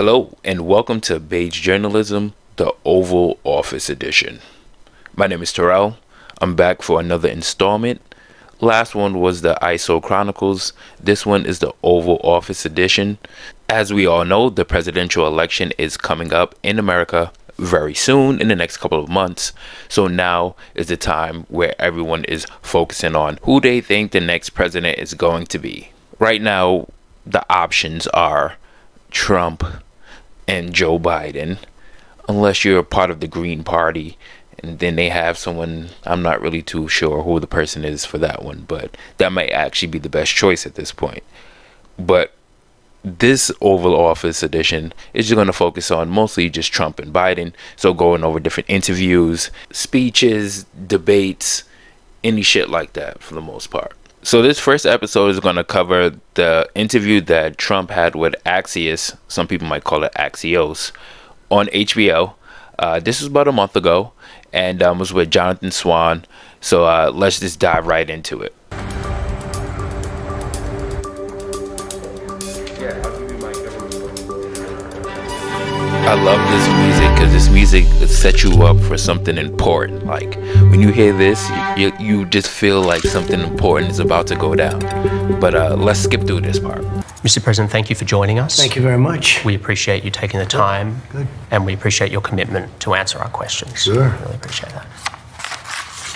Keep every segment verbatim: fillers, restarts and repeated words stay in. Hello and welcome to Beige Journalism, the Oval Office edition. My name is Terrell. I'm back for another installment. Last one was the I S O Chronicles. This one is the Oval Office edition. As we all know, the presidential election is coming up in America very soon, in the next couple of months. So now is the time where everyone is focusing on who they think the next president is going to be. Right now, the options are Trump and Joe Biden, unless you're a part of the Green Party, and then they have someone. I'm not really too sure who the person is for that one, but that might actually be the best choice at this point. But this Oval Office edition is just going to focus on mostly just Trump and Biden, so going over different interviews, speeches, debates, any shit like that for the most part. So this first episode is going to cover the interview that Trump had with Axios, some people might call it Axios, on H B O. Uh, this was about a month ago, and um, was with Jonathan Swan. So uh, let's just dive right into it. I love this music because this music sets you up for something important. Like when you hear this, you, you just feel like something important is about to go down. But uh, let's skip through this part. Mister President, thank you for joining us. Thank you very much. We appreciate you taking the time. Good. And we appreciate your commitment to answer our questions. Sure. We really appreciate that.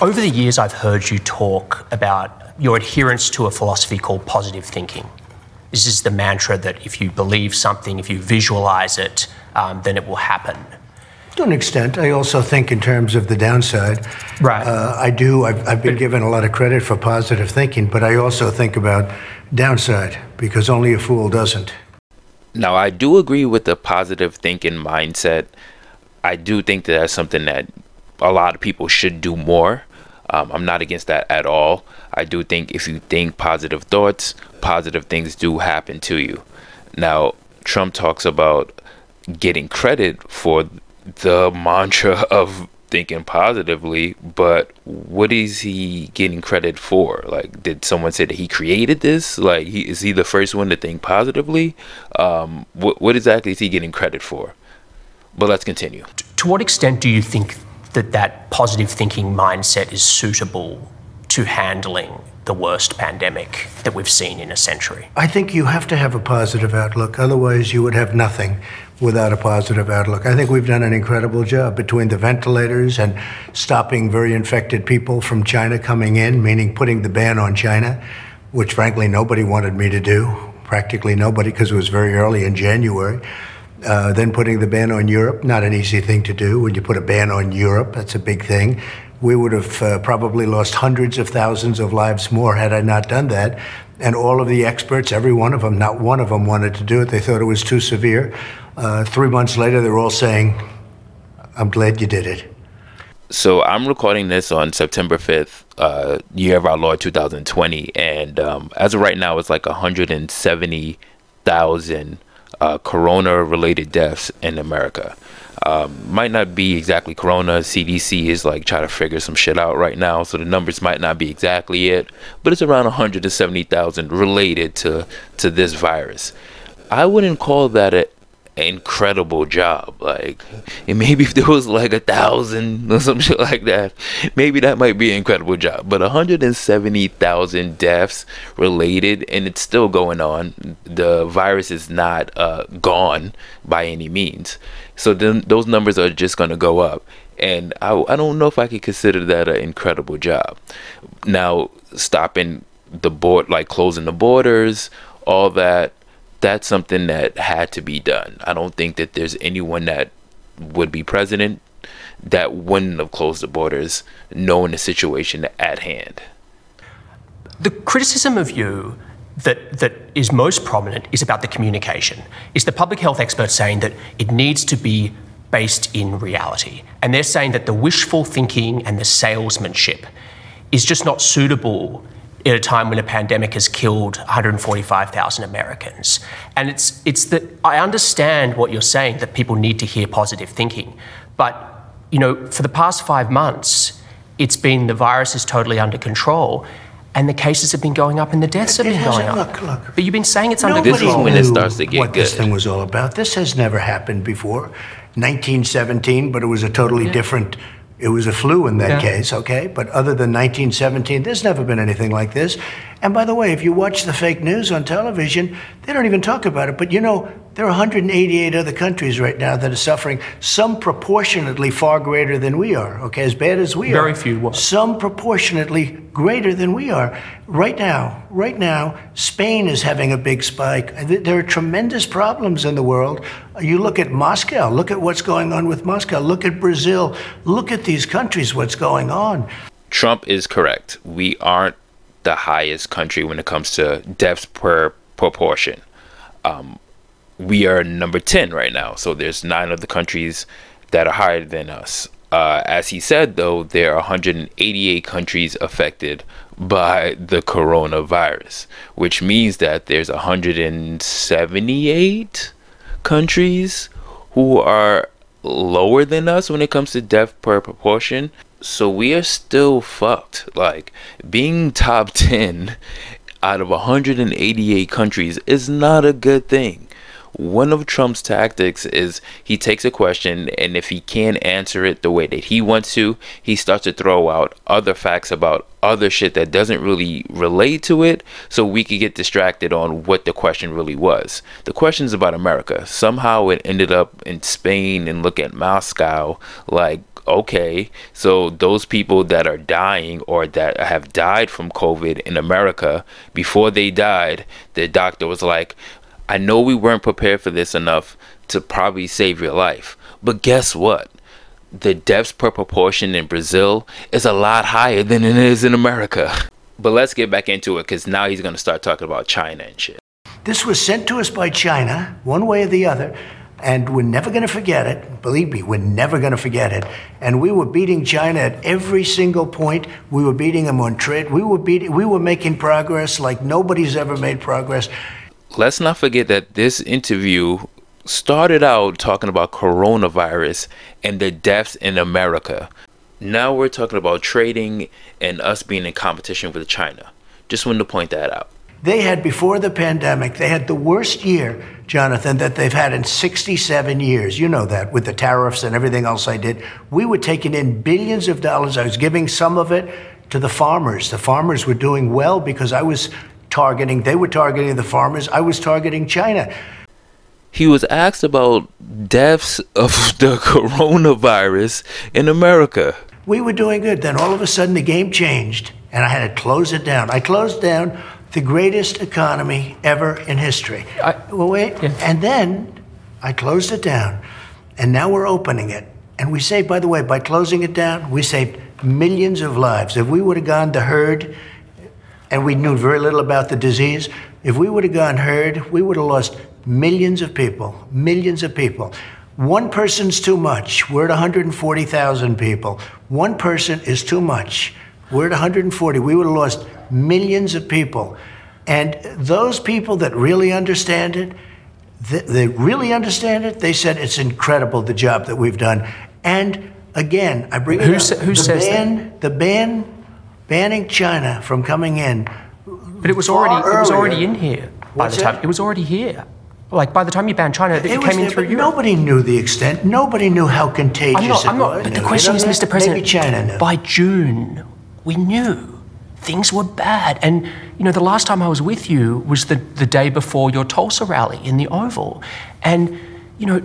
Over the years, I've heard you talk about your adherence to a philosophy called positive thinking. This is the mantra that if you believe something, if you visualize it, Um, then it will happen. To an extent. I also think in terms of the downside. Right. Uh, I do. I've, I've been given a lot of credit for positive thinking, but I also think about downside because only a fool doesn't. Now, I do agree with the positive thinking mindset. I do think that that's something that a lot of people should do more. Um, I'm not against that at all. I do think if you think positive thoughts, positive things do happen to you. Now, Trump talks about getting credit for the mantra of thinking positively, but what is he getting credit for? Like, did someone say that he created this? Like, he, is he the first one to think positively? Um, wh- what exactly is he getting credit for? But let's continue. To, to what extent do you think that that positive thinking mindset is suitable to handling the worst pandemic that we've seen in a century? I think you have to have a positive outlook. Otherwise, you would have nothing without a positive outlook. I think we've done an incredible job between the ventilators and stopping very infected people from China coming in, meaning putting the ban on China, which frankly nobody wanted me to do, practically nobody, because it was very early in January. Uh, then putting the ban on Europe, not an easy thing to do. When you put a ban on Europe, that's a big thing. We would have uh, probably lost hundreds of thousands of lives more had I not done that. And all of the experts, every one of them, not one of them wanted to do it. They thought it was too severe. Uh, three months later, they're all saying, I'm glad you did it. So I'm recording this on September fifth, uh, year of our Lord two thousand twenty. And um, as of right now, it's like one hundred seventy thousand uh, corona-related deaths in America. Um, might not be exactly corona. C D C is like trying to figure some shit out right now, so the numbers might not be exactly it, but it's around one hundred seventy thousand related to to this virus. I wouldn't call that an incredible job. Like, and maybe if there was like a thousand or some shit like that, maybe that might be an incredible job. But one hundred seventy thousand deaths related, and it's still going on. The virus is not uh, gone by any means. So then those numbers are just going to go up. And I, I don't know if I could consider that an incredible job. Now, stopping the board, like closing the borders, all that, that's something that had to be done. I don't think that there's anyone that would be president that wouldn't have closed the borders knowing the situation at hand. The criticism of you that that is most prominent is about the communication. Is the public health expert saying that it needs to be based in reality. And they're saying that the wishful thinking and the salesmanship is just not suitable at a time when a pandemic has killed one hundred forty-five thousand Americans. And it's it's that I understand what you're saying, that people need to hear positive thinking. But, you know, for the past five months, it's been the virus is totally under control. And the cases have been going up and the deaths it, have been going up. Look, look. But you've been saying it's under control. This is when it starts to get what good. What this thing was all about. This has never happened before. nineteen seventeen, but it was a totally yeah. different... It was a flu in that yeah. case, okay? But other than nineteen seventeen, there's never been anything like this. And by the way, if you watch the fake news on television, they don't even talk about it. But you know, there are one hundred eighty-eight other countries right now that are suffering, some proportionately far greater than we are, okay? As bad as we Very are. Very few were. Some proportionately greater than we are. Right now, right now, Spain is having a big spike. There are tremendous problems in the world. You look at Moscow, look at what's going on with Moscow, look at Brazil, look at these countries, what's going on. Trump is correct. We aren't the highest country when it comes to deaths per proportion. Um, we are number ten right now. So there's nine other countries that are higher than us. Uh, as he said, though, there are one hundred eighty-eight countries affected by the coronavirus, which means that there's one hundred seventy-eight countries who are lower than us when it comes to death per proportion. So we are still fucked. Like, being top ten out of one hundred eighty-eight countries is not a good thing. One of Trump's tactics is he takes a question, and if he can't answer it the way that he wants to, he starts to throw out other facts about other shit that doesn't really relate to it, so we could get distracted on what the question really was. The question's about America. Somehow it ended up in Spain and look at Moscow. Like, okay, so those people that are dying or that have died from COVID in America, before they died, the doctor was like, I know we weren't prepared for this enough to probably save your life, but guess what? The deaths per proportion in Brazil is a lot higher than it is in America. But let's get back into it, because now he's going to start talking about China and shit. This was sent to us by China, one way or the other, and we're never going to forget it. Believe me, we're never going to forget it. And we were beating China at every single point. We were beating them on trade. We were beating, we were making progress like nobody's ever made progress. Let's not forget that this interview started out talking about coronavirus and the deaths in America. Now we're talking about trading and us being in competition with China. Just wanted to point that out. They had, before the pandemic, they had the worst year, Jonathan, that they've had in sixty-seven years. You know that, with the tariffs and everything else I did. We were taking in billions of dollars. I was giving some of it to the farmers. The farmers were doing well because I was... targeting, they were targeting the farmers, I was targeting China. He was asked about deaths of the coronavirus in America. We were doing good, then all of a sudden the game changed and I had to close it down. I closed down the greatest economy ever in history. I, well, wait, yeah. And then I closed it down and now we're opening it. And we saved, by the way, by closing it down, we saved millions of lives. If we would have gone to herd, and we knew very little about the disease. If we would have gone herd, we would have lost millions of people, millions of people. One person's too much. We're at one hundred forty thousand people. One person is too much. We're at one hundred forty. We would have lost millions of people. And those people that really understand it, th- they really understand it, they said it's incredible, the job that we've done. And again, I bring it who up. Sa- who the says ban, that? The ban... banning China from coming in, but it was already earlier. It was already in here by What's the time. It? it was already here. Like by the time you banned China, it, it, it came in there, through Europe. Nobody knew the extent. Nobody knew how contagious I'm not, it I'm not, was. But the question is, Mister President, maybe China knew. By June, we knew things were bad. And you know, the last time I was with you was the the day before your Tulsa rally in the Oval, and you know.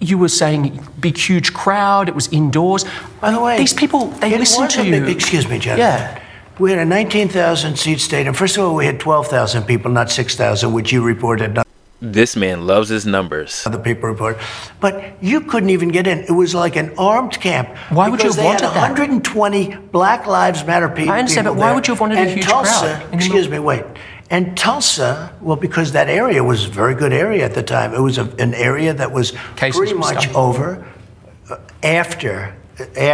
You were saying big, huge crowd. It was indoors. By the way, these people—they listen to you. Big, excuse me, Jonathan. Yeah, we had a nineteen thousand seat stadium. First of all, we had twelve thousand people, not six thousand, which you reported. This man loves his numbers. Other people report, but you couldn't even get in. It was like an armed camp. Why would you have wanted that? one hundred twenty Black Lives Matter people. I understand, but why would you have wanted a huge crowd? Excuse me, wait. And Tulsa, well, because that area was a very good area at the time. It was a, an area that was Cases pretty much stuff. over uh, after,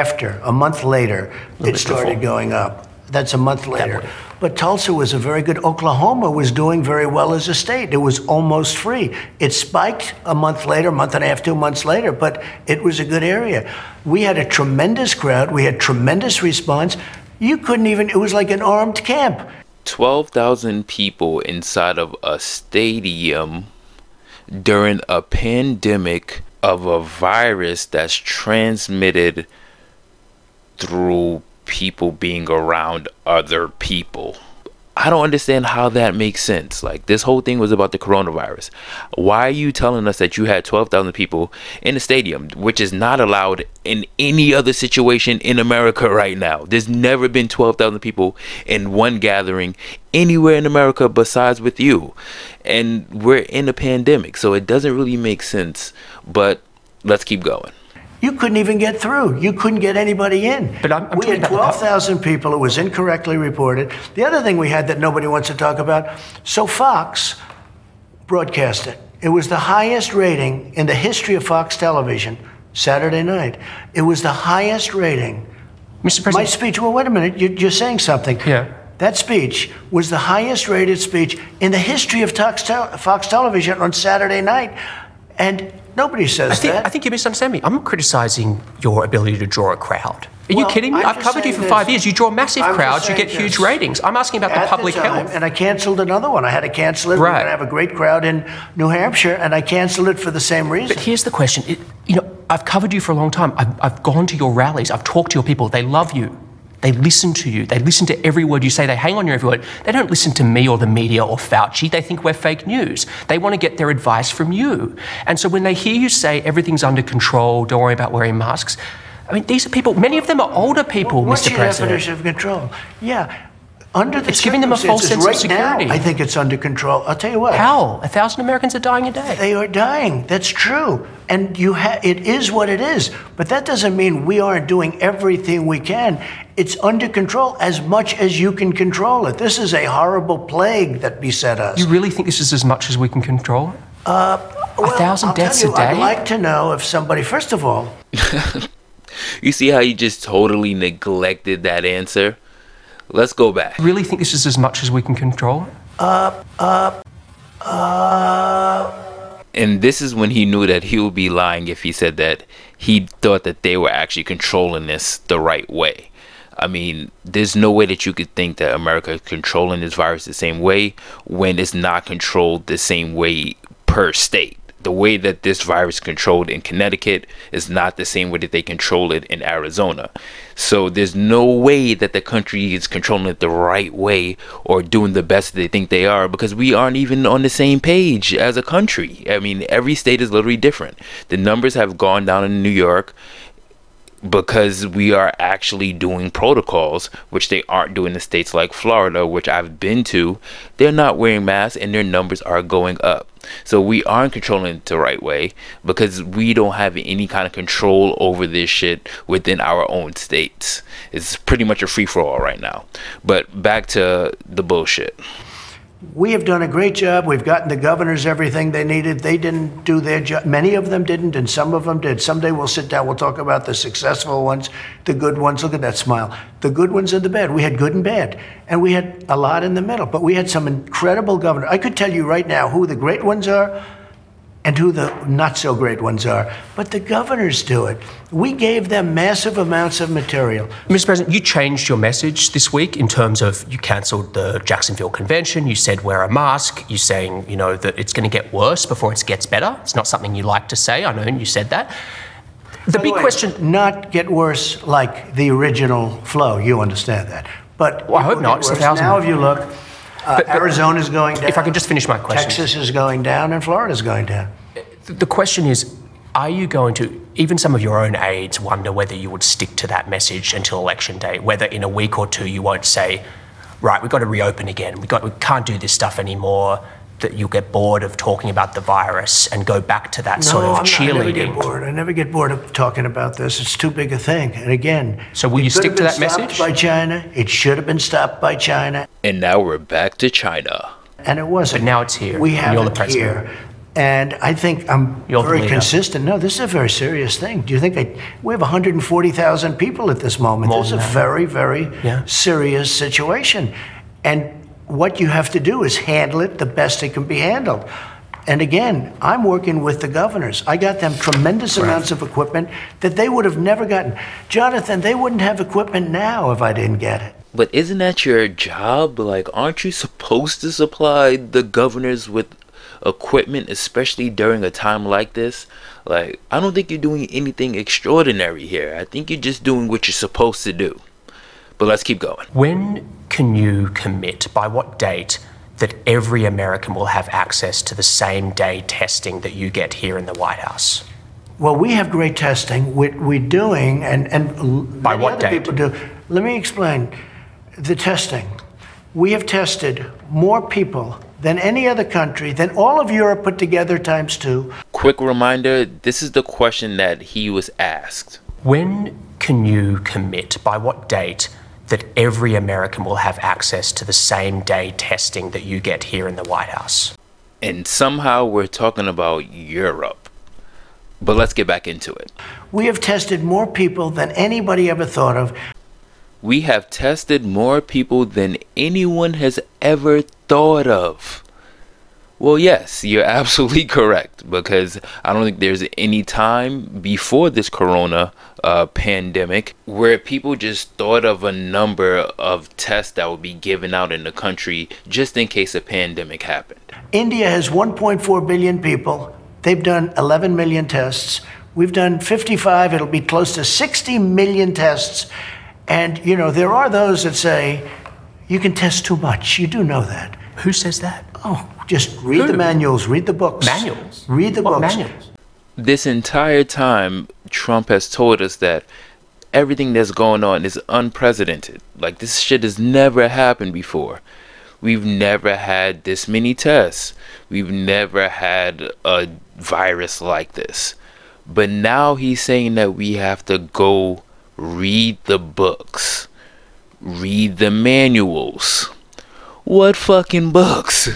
after, a month later, a it started before. going up. That's a month later. But Tulsa was a very good, Oklahoma was doing very well as a state. It was almost free. It spiked a month later, month and a half, two months later, but it was a good area. We had a tremendous crowd. We had tremendous response. You couldn't even, it was like an armed camp. twelve thousand people inside of a stadium during a pandemic of a virus that's transmitted through people being around other people. I don't understand how that makes sense. Like, this whole thing was about the coronavirus. Why are you telling us that you had twelve thousand people in the stadium, which is not allowed in any other situation in America right now? There's never been twelve thousand people in one gathering anywhere in America besides with you. And we're in a pandemic, so it doesn't really make sense. But let's keep going. You couldn't even get through. You couldn't get anybody in. But I'm, I'm we had twelve thousand people. It was incorrectly reported. The other thing we had that nobody wants to talk about, so Fox broadcast it. It was the highest rating in the history of Fox television Saturday night. It was the highest rating. Mister President. My speech, well, wait a minute. You're, you're saying something. Yeah. That speech was the highest rated speech in the history of Fox, te- Fox television on Saturday night. And nobody says I think, that. I think you misunderstand me. I'm criticizing your ability to draw a crowd. Are well, you kidding me? I'm I've covered you for this. five years. You draw massive I'm crowds. You get this. huge ratings. I'm asking about At the public the time, health. And I canceled another one. I had to cancel it. Right. We're going to have a great crowd in New Hampshire, and I canceled it for the same reason. But here's the question. It, you know, I've covered you for a long time. I've, I've gone to your rallies. I've talked to your people. They love you. They listen to you. They listen to every word you say. They hang on your every word. They don't listen to me or the media or Fauci. They think we're fake news. They want to get their advice from you. And so when they hear you say everything's under control, don't worry about wearing masks, I mean, these are people, many of them are older people, well, Mister President. What's your definition of control? Yeah. Under the it's giving them a false sense right of security. Now, I think it's under control. I'll tell you what. How? A thousand Americans are dying a day. They are dying. That's true. And you ha- it is what it is. But that doesn't mean we aren't doing everything we can. It's under control as much as you can control it. This is a horrible plague that beset us. You really think this is as much as we can control it? Uh, well, a thousand I'll deaths tell you, a day? I'd like to know if somebody, first of all. You see how you just totally neglected that answer? Let's go back. Really think this is as much as we can control? Uh, uh, uh. And this is when he knew that he would be lying if he said that he thought that they were actually controlling this the right way. I mean, there's no way that you could think that America is controlling this virus the same way when it's not controlled the same way per state. The way that this virus controlled in Connecticut is not the same way that they control it in Arizona. So there's no way that the country is controlling it the right way or doing the best they think they are, because we aren't even on the same page as a country. I mean, every state is literally different. The numbers have gone down in New York because we are actually doing protocols, which they aren't doing in states like Florida, which I've been to. They're not wearing masks and their numbers are going up. So we aren't controlling it the right way because we don't have any kind of control over this shit within our own states. It's pretty much a free-for-all right now. But back to the bullshit. We have done a great job. We've gotten the governors everything they needed. They didn't do their job. Many of them didn't, and some of them did. Someday we'll sit down. We'll talk about the successful ones, the good ones. Look at that smile. The good ones and the bad. We had good and bad, and we had a lot in the middle. But we had some incredible governors. I could tell you right now who the great ones are and who the not-so-great ones are. But the governors do it. We gave them massive amounts of material. Mister President, you changed your message this week in terms of you cancelled the Jacksonville Convention, you said wear a mask, you're saying, you know, that it's going to get worse before it gets better. It's not something you like to say. I know you said that. The big question... Not get worse like the original flow. You understand that. But well, I hope not. It's a thousand. Now if you look... Uh, but, but, Arizona's going down. If I can just finish my question. Texas is going down and Florida's going down. The question is, are you going to, even some of your own aides wonder whether you would stick to that message until election day, whether in a week or two you won't say, right, we've got to reopen again, we got, we can't do this stuff anymore, that you'll get bored of talking about the virus and go back to that no, sort of I'm cheerleading. No, I never get bored. I never get bored of talking about this. It's too big a thing. And again... So will you stick to that message? It should have been stopped by China. It should have been stopped by China. And now we're back to China. And it wasn't. But now it's here. We have it here. And I think I'm you're very consistent. No, this is a very serious thing. Do you think I, we have one hundred forty thousand people at this moment? More this is a very, very yeah. serious situation. And... what you have to do is handle it the best it can be handled. And again, I'm working with the governors. I got them tremendous right. amounts of equipment that they would have never gotten. Jonathan, they wouldn't have equipment now if I didn't get it. But isn't that your job? Like, aren't you supposed to supply the governors with equipment, especially during a time like this? Like, I don't think you're doing anything extraordinary here. I think you're just doing what you're supposed to do. But let's keep going. When can you commit, by what date, that every American will have access to the same day testing that you get here in the White House? Well, we have great testing. We're, we're doing, and, and by what other date? People do. Let me explain the testing. We have tested more people than any other country, than all of Europe put together times two. Quick reminder, this is the question that he was asked. When can you commit, by what date, that every American will have access to the same day testing that you get here in the White House? And somehow we're talking about Europe. But let's get back into it. We have tested more people than anybody ever thought of. We have tested more people than anyone has ever thought of. Well, yes, you're absolutely correct, because I don't think there's any time before this corona uh, pandemic where people just thought of a number of tests that would be given out in the country just in case a pandemic happened. India has one point four billion people. They've done eleven million tests. We've done fifty-five. It'll be close to sixty million tests. And, you know, there are those that say you can test too much. You do know that. Who says that? Oh, just read Who? the manuals, read the books. Manuals? Read the what books. Manuals? This entire time, Trump has told us that everything that's going on is unprecedented. Like, this shit has never happened before. We've never had this many tests. We've never had a virus like this. But now he's saying that we have to go read the books. Read the manuals. What fucking books?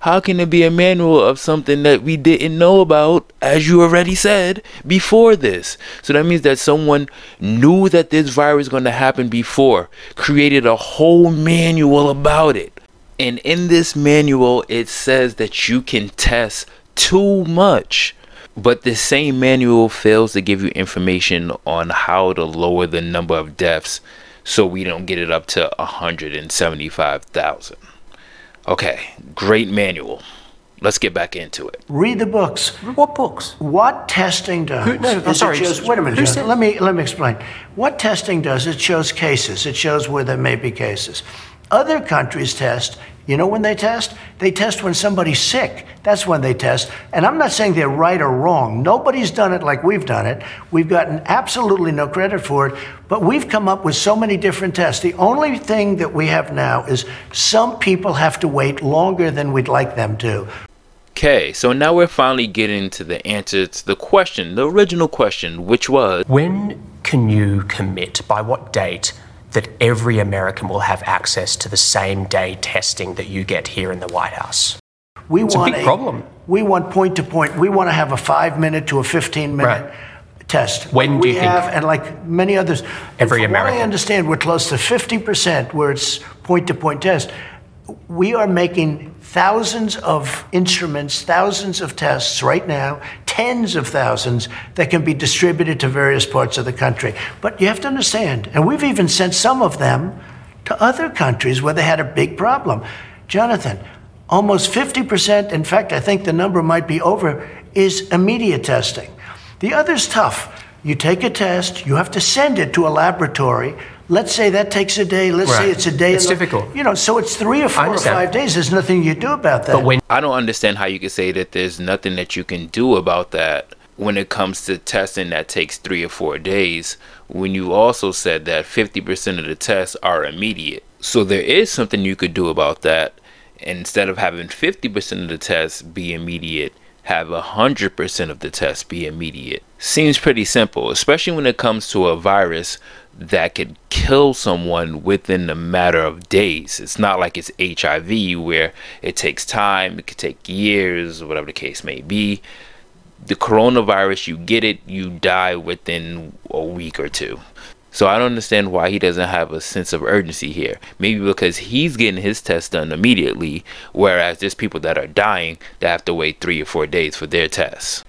How can it be a manual of something that we didn't know about, as you already said, before this? So that means that someone knew that this virus was going to happen before, created a whole manual about it. And in this manual, it says that you can test too much. But the same manual fails to give you information on how to lower the number of deaths so we don't get it up to one hundred seventy-five thousand. Okay, great manual. Let's get back into it. Read the books. What books? What testing does? Who, no, no, sorry. Shows, wait a minute. John, let me let me explain. What testing does? It shows cases. It shows where there may be cases. Other countries test. You know when they test? They test when somebody's sick. That's when they test. And I'm not saying they're right or wrong. Nobody's done it like we've done it. We've gotten absolutely no credit for it. But we've come up with so many different tests. The only thing that we have now is some people have to wait longer than we'd like them to. Okay, so now we're finally getting to the answer to the question, the original question, which was, when can you commit, by what date, that every American will have access to the same day testing that you get here in the White House? We it's want a big a, problem. We want point to point. We want to have a five-minute to a fifteen-minute right. test. When we do you have, think? And like many others, every American. What I understand, we're close to fifty percent where it's point-to-point test. We are making thousands of instruments, thousands of tests right now, tens of thousands that can be distributed to various parts of the country. But you have to understand, and we've even sent some of them to other countries where they had a big problem. Jonathan, almost fifty percent, in fact, I think the number might be over, is immediate testing. The other's tough. You take a test, you have to send it to a laboratory. Let's say that takes a day. Let's right. say it's a day. It's difficult. You know, so it's three or four or five days. There's nothing you do about that. But when I don't understand how you can say that there's nothing that you can do about that when it comes to testing that takes three or four days, when you also said that fifty percent of the tests are immediate. So there is something you could do about that. Instead of having fifty percent of the tests be immediate, have one hundred percent of the tests be immediate. Seems pretty simple, especially when it comes to a virus that could kill someone within a matter of days. It's not like it's H I V where it takes time, it could take years, whatever the case may be. The coronavirus, you get it, you die within a week or two. So I don't understand why he doesn't have a sense of urgency here. Maybe because he's getting his test done immediately, whereas there's people that are dying that have to wait three or four days for their tests.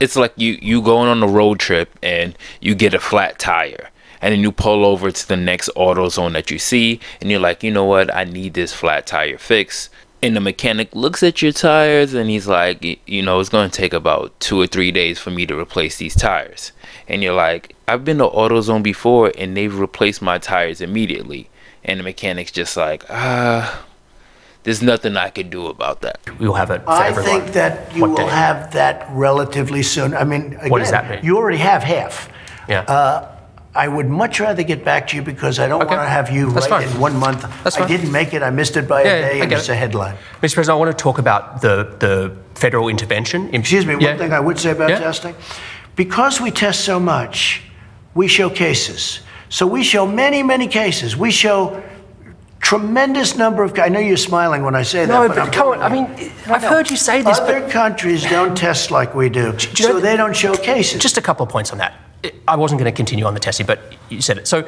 It's like you, you going on a road trip and you get a flat tire, and then you pull over to the next AutoZone that you see, and you're like, you know what, I need this flat tire fixed. And the mechanic looks at your tires and he's like, you know, it's going to take about two or three days for me to replace these tires. And you're like, I've been to AutoZone before and they've replaced my tires immediately. And the mechanic's just like, ah, there's nothing I could do about that. We will have it for I everyone. think that you what will day? have that relatively soon. I mean, again, what does that mean? You already have half. Yeah. Uh, I would much rather get back to you because I don't okay. want to have you That's write fine. in one month. That's I fine. didn't make it. I missed it by yeah, a day. Yeah, and it's it. a headline. Mister President, I want to talk about the, the federal intervention. Excuse me. Yeah. One thing I would say about yeah. testing, because we test so much, we show cases. So we show many, many cases. We show tremendous number of. I know you're smiling when I say no, that. No, but, but come on. I mean, I've no. heard you say this. Other but... countries don't test like we do, do so know, they don't show cases. Just a couple of points on that. I wasn't going to continue on the testing, but you said it. So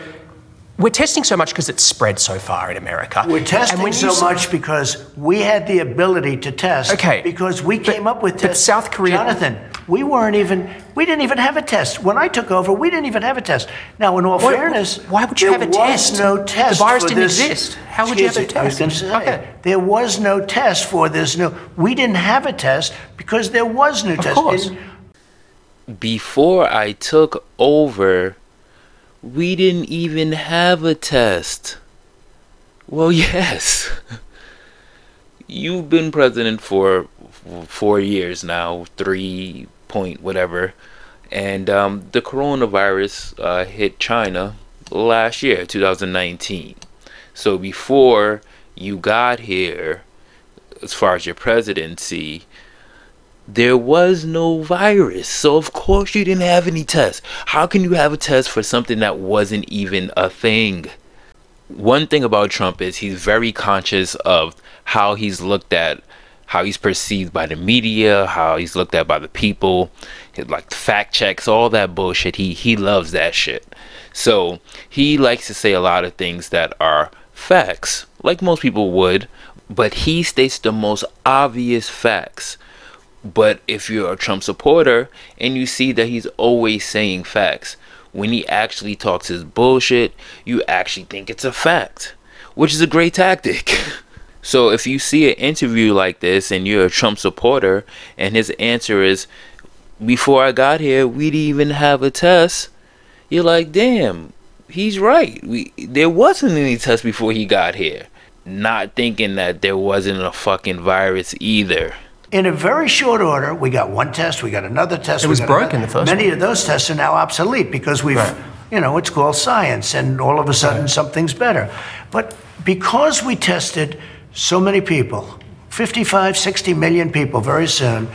we're testing so much because it's spread so far in America. We're testing and so much because we had the ability to test. Okay. Because we but, came up with tests. But South Korea... Jonathan, we weren't even... We didn't even have a test. When I took over, we didn't even have a test. Now, in all why, fairness... Why would you have a test? There was no test The virus for didn't this. exist. How would Excuse you have a test? I was going to say, okay. there was no test for this. No, we didn't have a test because there was no of test. Of course. In, Before I took over, we didn't even have a test. Well, yes. You've been president for four years now, three point whatever. And um, the coronavirus uh, hit China last year, two thousand nineteen. So before you got here, as far as your presidency, there was no virus, so of course you didn't have any tests. How can you have a test for something that wasn't even a thing? One thing about Trump is he's very conscious of how he's looked at, how he's perceived by the media, how he's looked at by the people, like fact checks, all that bullshit. He he loves that shit. So he likes to say a lot of things that are facts, like most people would, but he states the most obvious facts. But if you're a Trump supporter and you see that he's always saying facts, when he actually talks his bullshit, you actually think it's a fact, which is a great tactic. So if you see an interview like this and you're a Trump supporter and his answer is, before I got here, we didn't even have a test, you're like, damn, he's right. We, there wasn't any test before he got here. Not thinking that there wasn't a fucking virus either. In a very short order, we got one test, we got another test. It was broken, the first one. Many of those tests are now obsolete because we've, right. you know, it's called science, and all of a sudden right. something's better. But because we tested so many people, fifty-five, sixty million people very soon,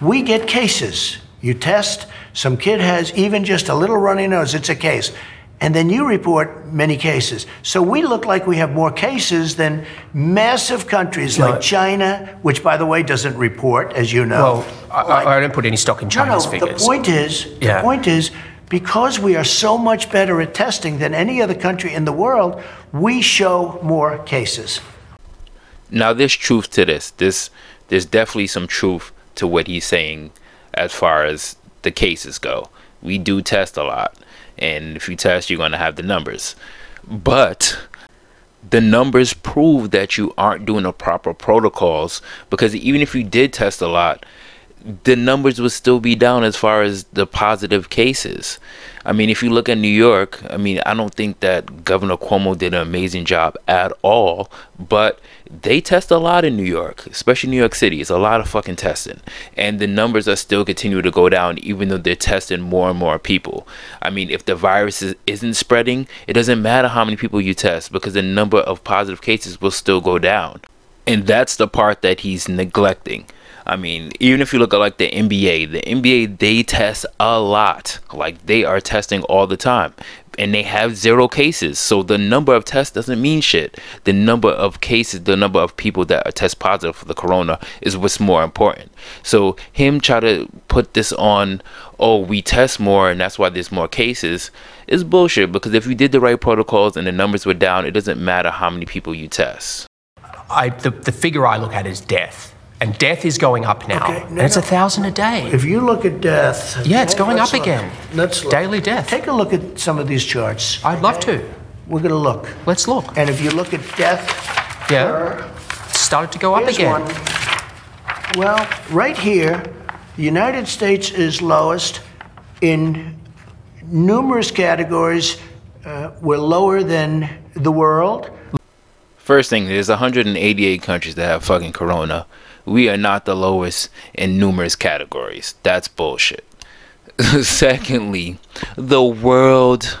we get cases. You test, some kid has even just a little runny nose, it's a case. And then you report many cases. So we look like we have more cases than massive countries no. like China, which, by the way, doesn't report, as you know. Well, I, like, I don't put any stock in China's no, no, figures. The point is, yeah. the point is, because we are so much better at testing than any other country in the world, we show more cases. Now, there's truth to this. This there's definitely some truth to what he's saying as far as the cases go. We do test a lot. And if you test, you're going to have the numbers. But the numbers prove that you aren't doing the proper protocols, because even if you did test a lot, the numbers would still be down as far as the positive cases. I mean, if you look at New York, I mean, I don't think that Governor Cuomo did an amazing job at all, but they test a lot in New York, especially New York City. It's a lot of fucking testing. And the numbers are still continuing to go down, even though they're testing more and more people. I mean, if the virus is, isn't spreading, it doesn't matter how many people you test, because the number of positive cases will still go down. And that's the part that he's neglecting. I mean, even if you look at like the N B A, the N B A, they test a lot. Like, they are testing all the time. and they have zero cases. So the number of tests doesn't mean shit. The number of cases, the number of people that are test positive for the corona is what's more important. So him try to put this on, oh, we test more and that's why there's more cases, is bullshit, because if you did the right protocols and the numbers were down, it doesn't matter how many people you test. I the, the figure I look at is death. And death is going up now. Okay, no, and it's a thousand a day. If you look at death... Yeah, it's going up look, again. Let's look. Daily death. Take a look at some of these charts. I'd okay? love to. We're going to look. Let's look. And if you look at death... Yeah. It's started to go up again. One. Well, right here, the United States is lowest in numerous categories. Uh, we're lower than the world. First thing, there's one hundred eighty-eight countries that have fucking corona. We are not the lowest in numerous categories. That's bullshit. Secondly, the world.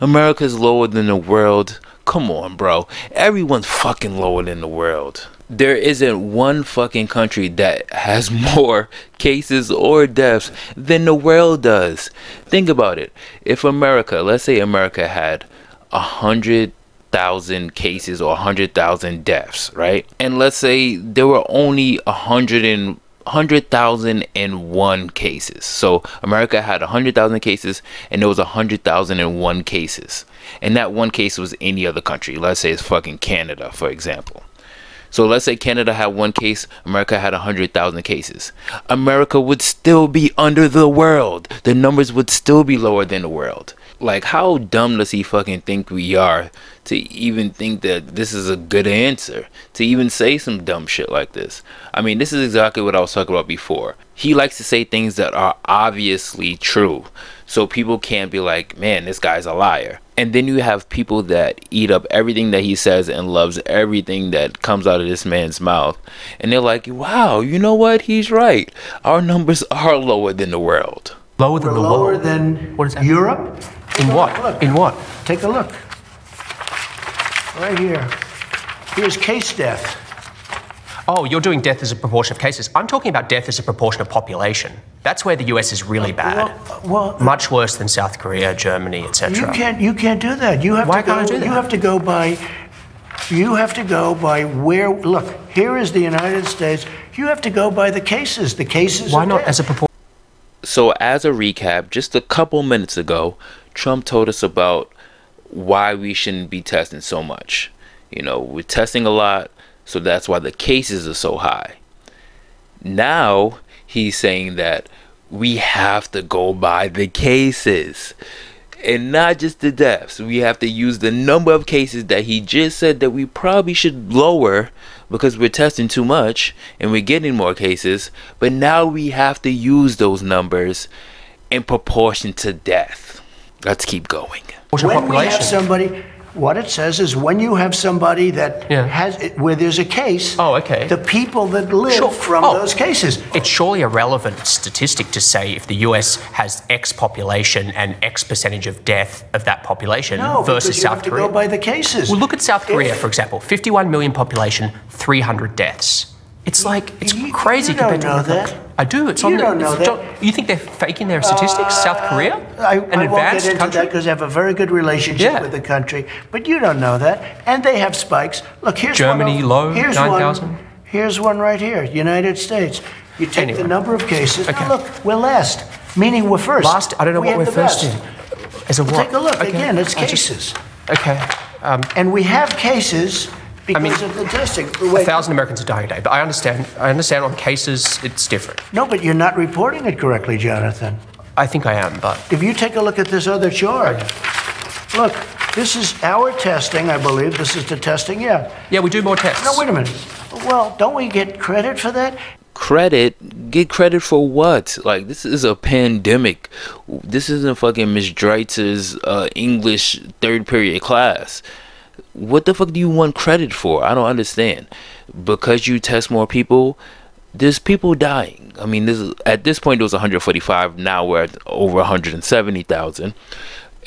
America's lower than the world. Come on, bro. Everyone's fucking lower than the world. There isn't one fucking country that has more cases or deaths than the world does. Think about it. If America, let's say America had a hundred thousand cases or one hundred thousand deaths, right? And let's say there were only a hundred and hundred thousand and one cases. So America had a hundred thousand cases and there was a hundred thousand and one cases, and that one case was any other country. Let's say it's fucking Canada, for example. So let's say Canada had one case, America had a hundred thousand cases. America would still be under the world. The numbers would still be lower than the world. Like, how dumb does he fucking think we are to even think that this is a good answer, to even say some dumb shit like this? I mean, this is exactly what I was talking about before. He likes to say things that are obviously true, so people can't be like, man, this guy's a liar. And then you have people that eat up everything that he says and loves everything that comes out of this man's mouth, and they're like, wow, you know what? He's right. Our numbers are lower than the world. Lower than We're the lower world? Lower than what is that? Europe? In what? Look. In what? Take a look. Right here. Here's case death. Oh, you're doing death as a proportion of cases. I'm talking about death as a proportion of population. That's where the U S is really bad. Well, well, much worse than South Korea, Germany, et cetera. You can't. You can't do that. You have Why to go, can't I do that? You have to go by. You have to go by where. Look, here is the United States. You have to go by the cases. The cases. Why not death. As a proportion? So, as a recap, just a couple minutes ago, Trump told us about why we shouldn't be testing so much. You know, we're testing a lot, so that's why the cases are so high. Now he's saying that we have to go by the cases and not just the deaths. We have to use the number of cases that he just said that we probably should lower because we're testing too much and we're getting more cases, but now we have to use those numbers in proportion to death. Let's keep going. When we have somebody, what it says is when you have somebody that yeah. has, where there's a case, oh, okay. the people that live sure. from oh. those cases. It's surely a relevant statistic to say if the U S has X population and X percentage of death of that population no, versus you South have to Korea. No, go by the cases. Well, look at South Korea, if, for example, fifty-one million population, three hundred deaths. It's like, it's you, crazy you compared don't to know that. I do. It's you on the, don't know it's, that. You think they're faking their statistics? Uh, South Korea? I, An I advanced won't get into country? That because they have a very good relationship yeah. with the country. But you don't know that. And they have spikes. Look, here's Germany, one. Germany, low, nine thousand. Here's, here's one right here, United States. You take anyway. the number of cases. Okay. Now look, we're last, meaning we're first. Last? I don't know we what we're first in. As a what? Take a look. Okay. Again, it's cases. Just, okay. Um, and we have cases... Because I mean, of the testing. A thousand Americans are dying a day, but I understand. I understand on cases, it's different. No, but you're not reporting it correctly, Jonathan. I think I am, but if you take a look at this other chart, look, this is our testing. I believe this is the testing. Yeah. Yeah, we do more tests. No, wait a minute. Well, don't we get credit for that? Credit? Get credit for what? Like, this is a pandemic. This isn't fucking Miss Dreitzer's uh, English third period class. What the fuck do you want credit for? I don't understand. Because you test more people, there's people dying. I mean, this is, at this point, it was one hundred forty-five. Now we're at over one hundred seventy thousand.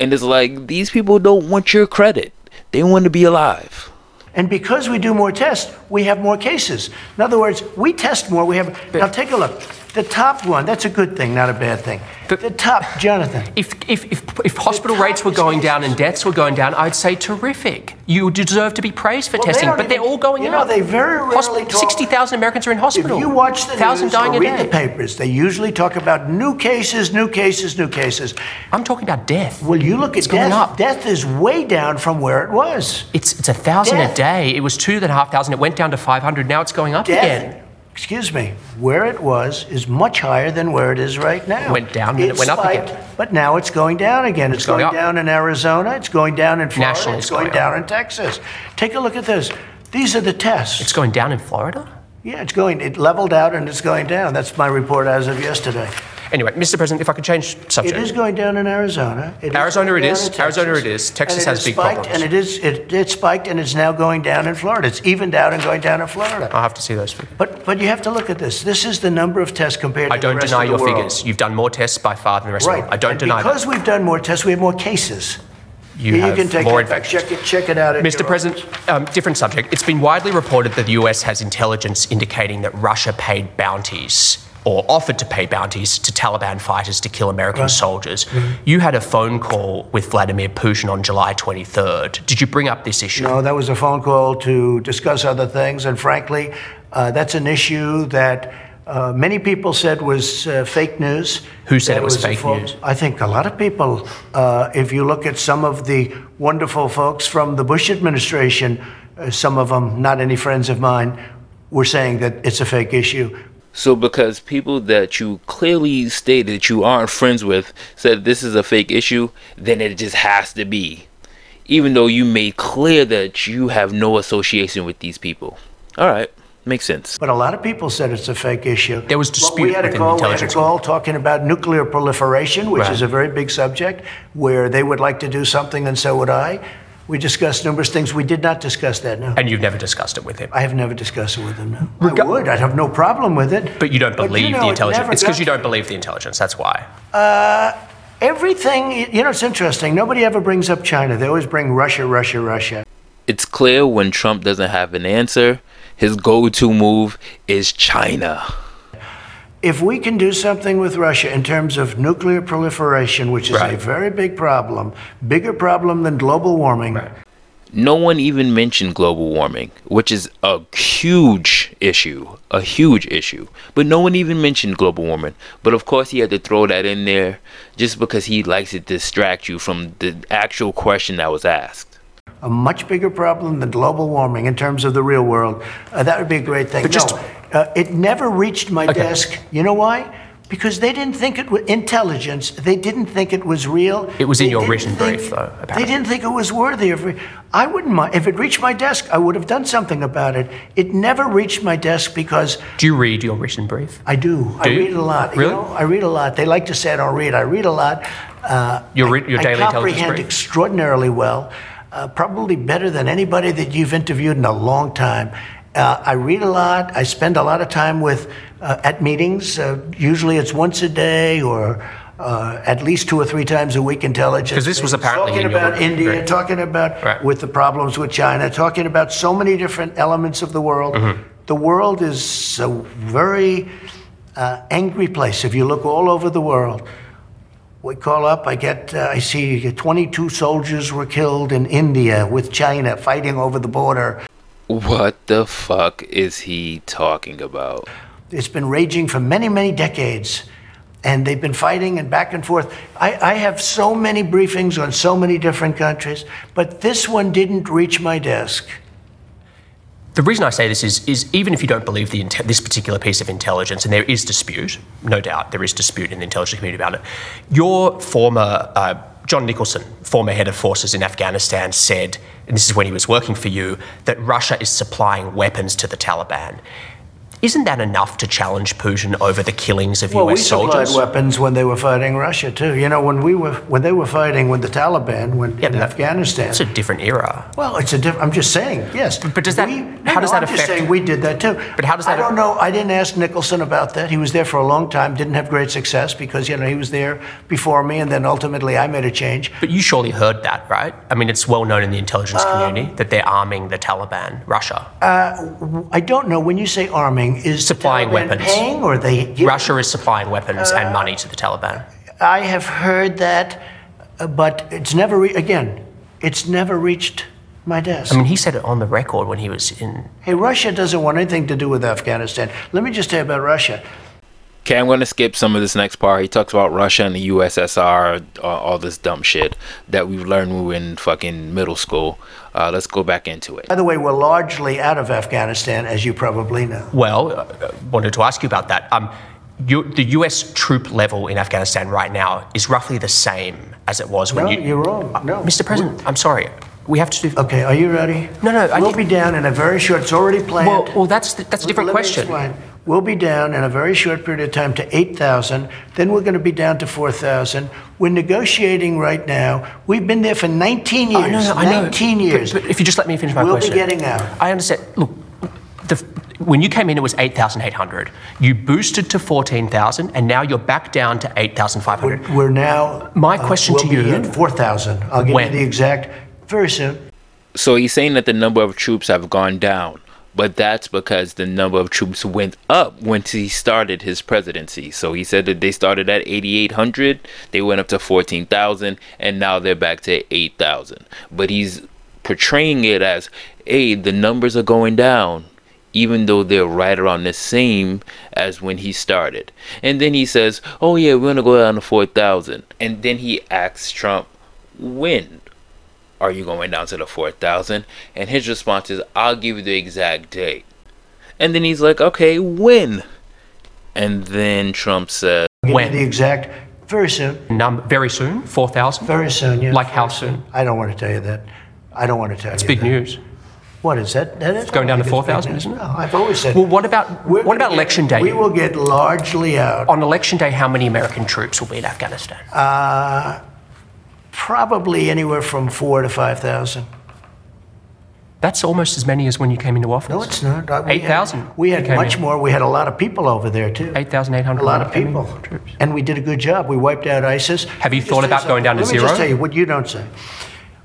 And it's like, these people don't want your credit. They want to be alive. And because we do more tests, we have more cases. In other words, we test more. We have. Now, take a look. The top one, that's a good thing, not a bad thing. But the top, Jonathan. If, if, if, if hospital rates were going down and deaths were going down, I'd say terrific. You deserve to be praised for well, testing, they but even, they're all going you know, up. They very rarely talk. sixty thousand Americans are in hospital. If you watch the news dying or read the papers, they usually talk about new cases, new cases, new cases. I'm talking about death. Well, you look it's at death. Up. Death is way down from where it was. It's it's a thousand death. a day. It was two and a half thousand. It went down to five hundred. Now it's going up death. again. Excuse me, where it was is much higher than where it is right now. It went down and it's it went up like, again. But now it's going down again. It's, it's going, going down in Arizona. It's going down in Florida. National it's going, going down in Texas. Take a look at this. These are the tests. It's going down in Florida? Yeah, it's going, it leveled out and it's going down. That's my report as of yesterday. Anyway, Mister President, if I could change subject. It is going down in Arizona. It Arizona is it is. Texas, Arizona it is. Texas it has is big spiked, problems. And it is. It, it spiked and it's now going down in Florida. It's evened out and going down in Florida. I'll have to see those figures. But but you have to look at this. This is the number of tests compared I to the rest of the world. I don't deny your figures. You've done more tests by far than the rest right. of the world. I don't and deny because that. Because we've done more tests, we have more cases. You, yeah, have you can take more it, check it, check it out. Mister President, um, different subject. It's been widely reported that the U S has intelligence indicating that Russia paid bounties or offered to pay bounties to Taliban fighters to kill American right. soldiers. Mm-hmm. You had a phone call with Vladimir Putin on July twenty-third. Did you bring up this issue? No, that was a phone call to discuss other things. And frankly, uh, that's an issue that uh, many people said was uh, fake news. Who said it was, was fake news? I think a lot of people. Uh, if you look at some of the wonderful folks from the Bush administration, uh, some of them, not any friends of mine, were saying that it's a fake issue. So because people that you clearly stated that you aren't friends with said this is a fake issue, then it just has to be. Even though you made clear that you have no association with these people. All right. Makes sense. But a lot of people said it's a fake issue. There was dispute well, we had a call, we had a call talking about nuclear proliferation, which right. is a very big subject, where they would like to do something and so would I. We discussed numerous things. We did not discuss that, no. And you've never discussed it with him? I have never discussed it with him, no. Rega- I would. I'd have no problem with it. But you don't believe but, you know, the intelligence? It it's because you don't believe the intelligence. That's why. Uh, everything, you know, it's interesting. Nobody ever brings up China. They always bring Russia, Russia, Russia. It's clear when Trump doesn't have an answer, his go-to move is China. If we can do something with Russia in terms of nuclear proliferation, which is right. a very big problem, bigger problem than global warming. Right. No one even mentioned global warming, which is a huge issue, a huge issue. But no one even mentioned global warming. But of course, he had to throw that in there just because he likes to distract you from the actual question that was asked. A much bigger problem than global warming in terms of the real world. Uh, that would be a great thing. But no, just, uh, it never reached my okay. desk. You know why? Because they didn't think it was intelligence. They didn't think it was real. It was in they your written think, brief, though, apparently. They didn't think it was worthy of re- I wouldn't mind. If it reached my desk, I would have done something about it. It never reached my desk because... Do you read your written brief? I do. do I read you? a lot. Really? You know, I read a lot. They like to say I don't read. I read a lot. Uh, your, re- your daily I, I intelligence brief? I comprehend extraordinarily well. Uh, probably better than anybody that you've interviewed in a long time. Uh, I read a lot. I spend a lot of time with uh, at meetings. Uh, usually it's once a day or uh, at least two or three times a week intelligence. Because this was apparently talking in about your... India, right. talking about right. with the problems with China, talking about so many different elements of the world. Mm-hmm. The world is a very uh, angry place. If you look all over the world, we call up, I get, uh, I see twenty-two soldiers were killed in India with China fighting over the border. What the fuck is he talking about? It's been raging for many, many decades, and they've been fighting and back and forth. I, I have so many briefings on so many different countries, but this one didn't reach my desk. The reason I say this is, is even if you don't believe the inte- this particular piece of intelligence, and there is dispute, no doubt, there is dispute in the intelligence community about it, your former, uh, John Nicholson, former head of forces in Afghanistan, said, and this is when he was working for you, that Russia is supplying weapons to the Taliban. Isn't that enough to challenge Putin over the killings of well, U S soldiers? Well, we supplied weapons when they were fighting Russia too. You know, when we were, when they were fighting with the Taliban, when yeah, in that, Afghanistan. It's a different era. Well, it's a different. I'm just saying, yes. But, but does that? We, how no, does that I'm affect? I'm just saying we did that too. But how does that? I don't know. I didn't ask Nicholson about that. He was there for a long time. Didn't have great success because you know he was there before me, and then ultimately I made a change. But you surely heard that, right? I mean, it's well known in the intelligence um, community that they're arming the Taliban, Russia. Uh, I don't know when you say arming. mean, is supplying Taliban weapons paying, or they giving? Russia is supplying weapons uh, and money to the Taliban. I have heard that, but it's never re again. It's never reached my desk. I mean, he said it on the record when he was in. Hey, Russia doesn't want anything to do with Afghanistan. Let me just tell you about Russia. Okay, I'm going to skip some of this next part. He talks about Russia and the U S S R, uh, all this dumb shit that we've learned when we were in fucking middle school. Uh, let's go back into it. By the way, we're largely out of Afghanistan, as you probably know. Well, I wanted to ask you about that. Um, you, the U S troop level in Afghanistan right now is roughly the same as it was when no, you... No, you're wrong. No. Uh, Mister President, we're... I'm sorry. We have to do... Okay, are you ready? No, no. We'll I be down in a very short... It's already planned. Well, well that's, the, that's a different let question. Me explain. We'll be down in a very short period of time to eight thousand. Then we're going to be down to four thousand. We're negotiating right now. We've been there for nineteen years. Oh, no, no, nineteen I know. years. But, but if you just let me finish my we'll question. We'll be getting out. I understand. Look, the, when you came in, it was eight thousand eight hundred. You boosted to fourteen thousand, and now you're back down to eight thousand five hundred. We're, we're now... My question uh, we'll to you... We'll be in four thousand. I'll give when? you the exact... Very soon. So he's saying that the number of troops have gone down. But that's because the number of troops went up when he started his presidency. So he said that they started at eighty-eight hundred, they went up to fourteen thousand, and now they're back to eight thousand. But he's portraying it as, hey, the numbers are going down, even though they're right around the same as when he started. And then he says, oh yeah, we're going to go down to four thousand. And then he asks Trump, when are you going down to the four thousand? And his response is, I'll give you the exact date. And then he's like, okay, when? And then Trump says, when? The exact, very soon. Num very soon, four thousand? Very soon, yeah. Like how soon? I don't want to tell you that. I don't want to tell it's you It's big that. news. What is that? that is it's going down to four thousand, isn't it? No, I've always said. Well, what about, what about get, election day? We will get largely out. On election day, how many American troops will be in Afghanistan? Uh... Probably anywhere from four to five thousand. That's almost as many as when you came into office. No, it's not. I, eight thousand. We had, we had much in. more. We had a lot of people over there too. Eight thousand eight hundred. A lot of people. Troops. And we did a good job. We wiped out ISIS. Have you Let thought about going down to Let zero? Let me just tell you what you don't say.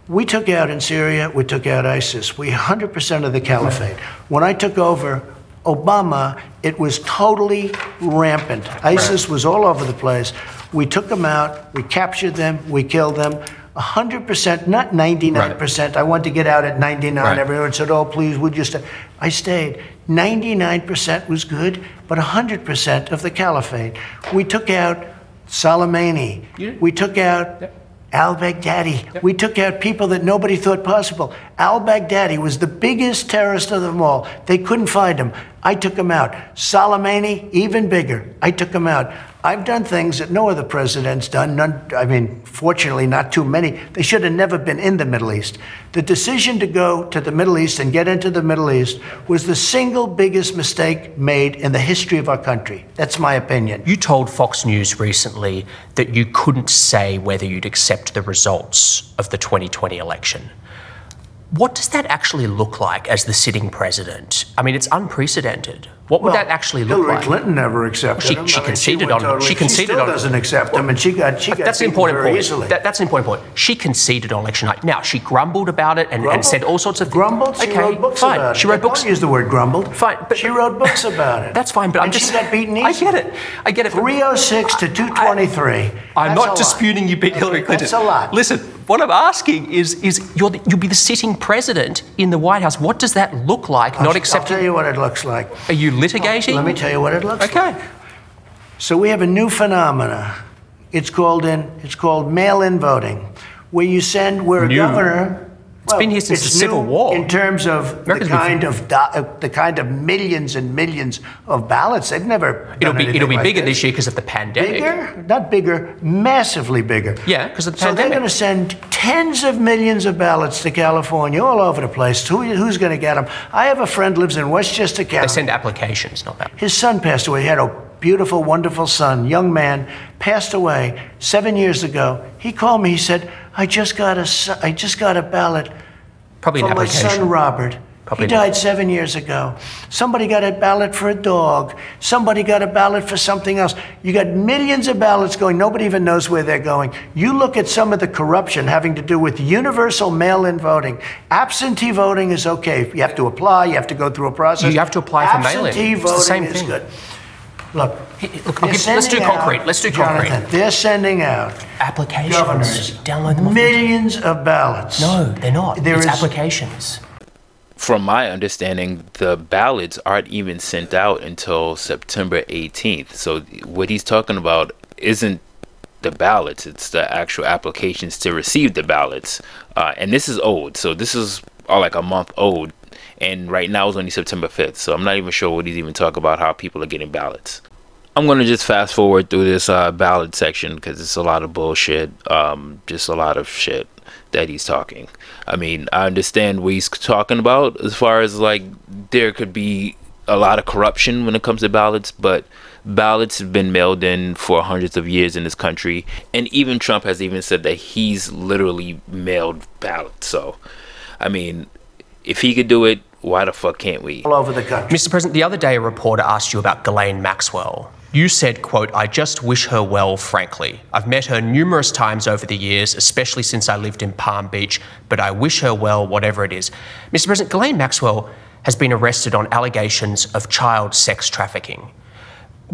We took out in Syria. We took out ISIS. We hundred percent of the caliphate. When I took over Obama, it was totally rampant. ISIS right. was all over the place. We took them out, we captured them, we killed them. one hundred percent, not ninety-nine percent. Right. I wanted to get out at ninety-nine. Right. Everyone said, oh, please, would you stay? I stayed. ninety-nine percent was good, but one hundred percent of the caliphate. We took out Soleimani. Yeah. We took out... Yeah. Al-Baghdadi. Yep. We took out people that nobody thought possible. Al-Baghdadi was the biggest terrorist of them all. They couldn't find him. I took him out. Soleimani, even bigger. I took him out. I've done things that no other president's done. None, I mean, fortunately, not too many. They should have never been in the Middle East. The decision to go to the Middle East and get into the Middle East was the single biggest mistake made in the history of our country. That's my opinion. You told Fox News recently that you couldn't say whether you'd accept the results of the twenty twenty election. What does that actually look like as the sitting president? I mean, it's unprecedented. What would well, that actually look Hillary like? Hillary Clinton never accepted well, she, she him. Conceded I mean, she on totally, She conceded she still on doesn't it. accept well, him, and she got she got that's beaten important very point. easily. That, that's an important point. She conceded on election night. Now she grumbled about it and, grumbled? and said all sorts of things. Grumbled. She okay, wrote books fine. About it. She wrote I books. Don't use the word grumbled. Fine, but she wrote books about it. That's fine, but and I'm just. She got beaten easily. I get it. I get it. three oh six I, to two twenty-three. I, I'm that's not disputing lot. You beat Hillary Clinton. That's a lot. Listen, what I'm asking is, is you're the, you'll be the sitting president in the White House. What does that look like? Not accepting. I'll tell you what it looks like. Are you litigating? Let me tell you what it looks okay. like. Okay. So we have a new phenomena. It's called in. It's called mail-in voting, where you send where a new. governor. It's well, been here since the Civil War. In terms of the kind of, do, uh, the kind of millions and millions of ballots, they've never. It'll done be it'll be like bigger this year because of the pandemic. Bigger, not bigger, massively bigger. Yeah, because of the pandemic. So they're going to send tens of millions of ballots to California, all over the place. Who, who's going to get them? I have a friend lives in Westchester County. They send applications, not that. His son passed away. He had a beautiful, wonderful son, young man, passed away seven years ago. He called me. He said, "I just got a, I just got a ballot Probably from an application. my son Robert. Probably he died not. seven years ago. Somebody got a ballot for a dog. Somebody got a ballot for something else. You got millions of ballots going. Nobody even knows where they're going. You look at some of the corruption having to do with universal mail-in voting. Absentee voting is okay. You have to apply. You have to go through a process. You have to apply for mail-in. Absentee voting the same is thing. good. Look, hey, look okay, let's do concrete. Out, let's do concrete. Jonathan, they're sending out applications. Governors, download them millions of ballots. No, they're not. There it's is applications. From my understanding, the ballots aren't even sent out until September eighteenth. So what he's talking about isn't the ballots. It's the actual applications to receive the ballots. Uh, and this is old. So this is uh, like a month old. And right now it's only September fifth. So I'm not even sure what he's even talking about, how people are getting ballots. I'm going to just fast forward through this uh, ballot section because it's a lot of bullshit. Um, just a lot of shit that he's talking. I mean, I understand what he's talking about as far as like there could be a lot of corruption when it comes to ballots, but ballots have been mailed in for hundreds of years in this country, and even Trump has even said that he's literally mailed ballots. So I mean, if he could do it, why the fuck can't we? All over the country. Mister President, the other day a reporter asked you about Ghislaine Maxwell. You said, quote, "I just wish her well, frankly. I've met her numerous times over the years, especially since I lived in Palm Beach, but I wish her well, whatever it is." Mister President, Ghislaine Maxwell has been arrested on allegations of child sex trafficking.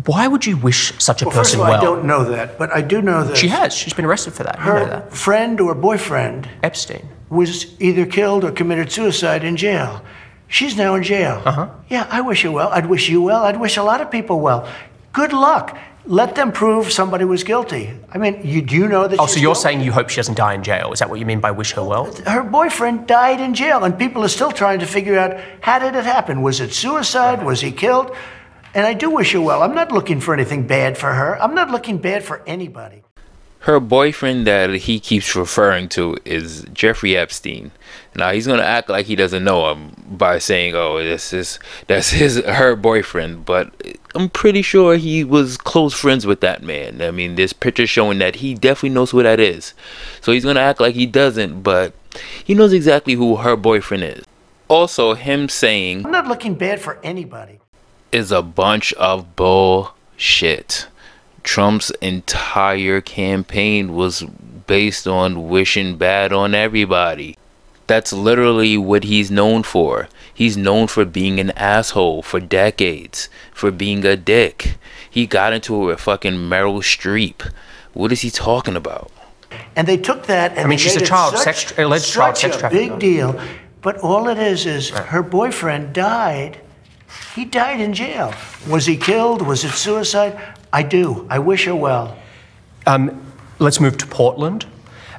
Why would you wish such a well, person well? First of all, well? I don't know that, but I do know that. She has. She's been arrested for that. Her you know that. friend or boyfriend, Epstein, was either killed or committed suicide in jail. She's now in jail. Uh-huh. Yeah, I wish her well. I'd wish you well. I'd wish a lot of people well. Good luck. Let them prove somebody was guilty. I mean, you do know that. Oh, she's so you're guilty? Saying you hope she doesn't die in jail? Is that what you mean by wish her well? Her boyfriend died in jail, and people are still trying to figure out how did it happen. Was it suicide? Was he killed? And I do wish her well. I'm not looking for anything bad for her. I'm not looking bad for anybody. Her boyfriend that he keeps referring to is Jeffrey Epstein. Now he's gonna act like he doesn't know him by saying, "Oh, this is that's his her boyfriend," but I'm pretty sure he was close friends with that man. I mean, there's pictures showing that he definitely knows who that is. So he's gonna act like he doesn't, but he knows exactly who her boyfriend is. Also, him saying, "I'm not looking bad for anybody," is a bunch of bullshit. Trump's entire campaign was based on wishing bad on everybody. That's literally what he's known for. He's known for being an asshole for decades, for being a dick. He got into it with fucking Meryl Streep. What is he talking about? And they took that and I mean, she's a child sex, alleged child sex trafficking. Big deal. But all it is is her boyfriend died. He died in jail. Was he killed? Was it suicide? I do. I wish her well. Um, let's move to Portland.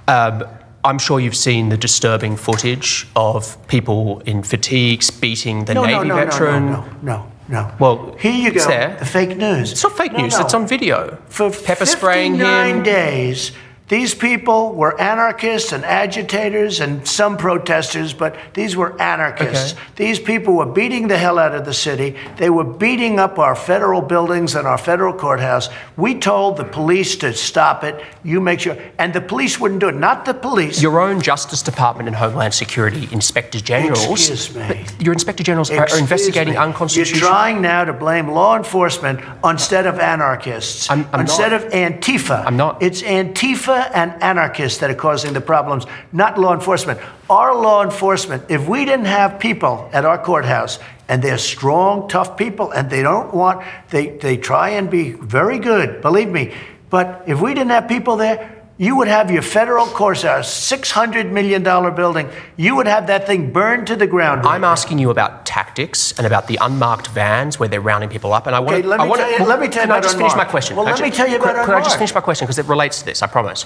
Um, I'm sure you've seen the disturbing footage of people in fatigues beating the no, Navy no, no, veteran. No, no, no, no, no. Well, here you it's go. There. The fake news. It's not fake no, news. No. It's on video. For pepper spraying him. fifty-nine days, these people were anarchists and agitators and some protesters, but these were anarchists. Okay. These people were beating the hell out of the city. They were beating up our federal buildings and our federal courthouse. We told the police to stop it. You make sure. And the police wouldn't do it. Not the police. Your own Justice Department and Homeland Security Inspector Generals. Excuse me. Your Inspector Generals Excuse are investigating me. unconstitutional. You're trying now to blame law enforcement instead of anarchists. I'm, I'm instead not. of Antifa. I'm not. It's Antifa and anarchists that are causing the problems, not law enforcement. Our law enforcement, if we didn't have people at our courthouse, and they're strong, tough people, and they don't want, they, they try and be very good, believe me, but if we didn't have people there, you would have your federal courthouse, six hundred million dollars building, you would have that thing burned to the ground. Right I'm now. asking you about tactics and about the unmarked vans where they're rounding people up. And I want okay, to... Let me I want tell you, to, let me tell can you I just unmarked. finish my question? Well, let me tell you about unmarked. Could I just finish my question? Because it relates to this, I promise.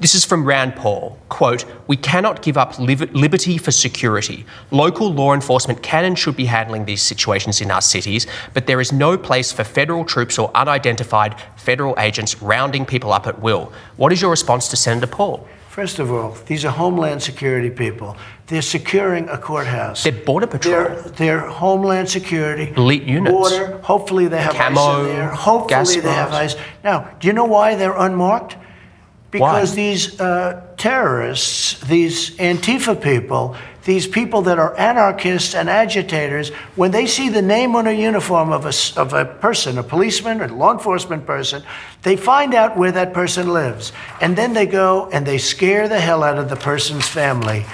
This is from Rand Paul, quote, "We cannot give up liberty for security. Local law enforcement can and should be handling these situations in our cities, but there is no place for federal troops or unidentified federal agents rounding people up at will." What is your response to Senator Paul? First of all, these are Homeland Security people. They're securing a courthouse. They're Border Patrol. They're, they're Homeland Security. Elite units. Border. Hopefully they have Camo, ICE in there. Hopefully they have ICE. Now, do you know why they're unmarked? Because Why? these uh, terrorists, these Antifa people, these people that are anarchists and agitators, when they see the name on a uniform of a, of a person, a policeman or a law enforcement person, they find out where that person lives. And then they go and they scare the hell out of the person's family.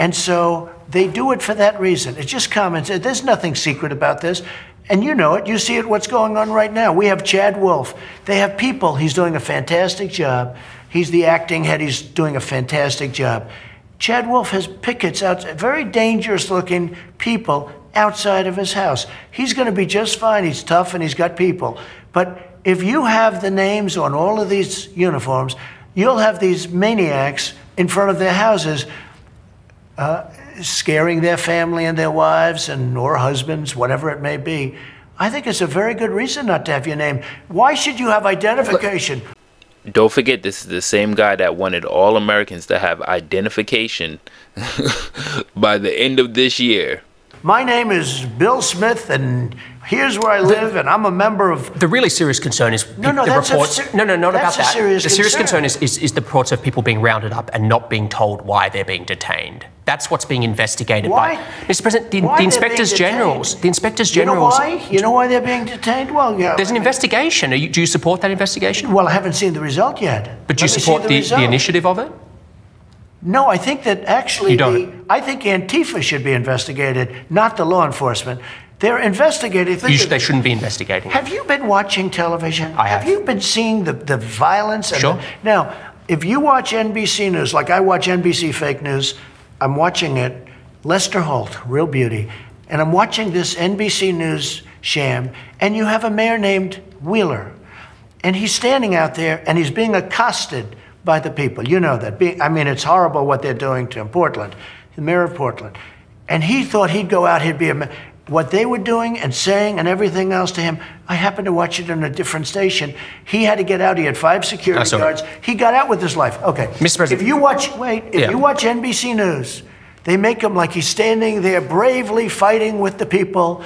And so they do it for that reason. It's just common sense. There's nothing secret about this. And you know it. You see it, what's going on right now. We have Chad Wolf. They have people. He's doing a fantastic job. He's the acting head. He's doing a fantastic job. Chad Wolf has pickets out, very dangerous-looking people outside of his house. He's going to be just fine. He's tough, and he's got people. But if you have the names on all of these uniforms, you'll have these maniacs in front of their houses uh, scaring their family and their wives and or husbands, whatever it may be. I think it's a very good reason not to have your name. Why should you have identification? Don't forget, this is the same guy that wanted all Americans to have identification by the end of this year. My name is Bill Smith, and here's where I live, the, and I'm a member of... The really serious concern is... No, no, the that's reports, a, no, no, not that's about that. Serious the serious concern, concern is, is, is the reports of people being rounded up and not being told why they're being detained. That's what's being investigated why? by... Mister President, the, the Inspectors Generals... The Inspectors Generals... You know why? You know why they're being detained? Well, yeah... There's an investigation. Are you, do you support that investigation? Well, I haven't seen the result yet. But do you support the, the, the initiative of it? No, I think that actually... You don't. The, I think Antifa should be investigated, not the law enforcement. They're investigating things. Should, they shouldn't be investigating. Have you been watching television? I have. Have you been seeing the, the violence? And sure. The, now, if you watch N B C News, like I watch N B C Fake News, I'm watching it, Lester Holt, real beauty, and I'm watching this N B C News sham, and you have a mayor named Wheeler, and he's standing out there, and he's being accosted by the people. You know that. Be, I mean, it's horrible what they're doing to him. Portland, the mayor of Portland. And he thought he'd go out, he'd be a mayor. What they were doing and saying and everything else to him, I happened to watch it on a different station. He had to get out. He had five security oh, guards. He got out with his life. Okay. Mister President. If you watch, wait, if yeah. you watch N B C News, they make him like he's standing there bravely fighting with the people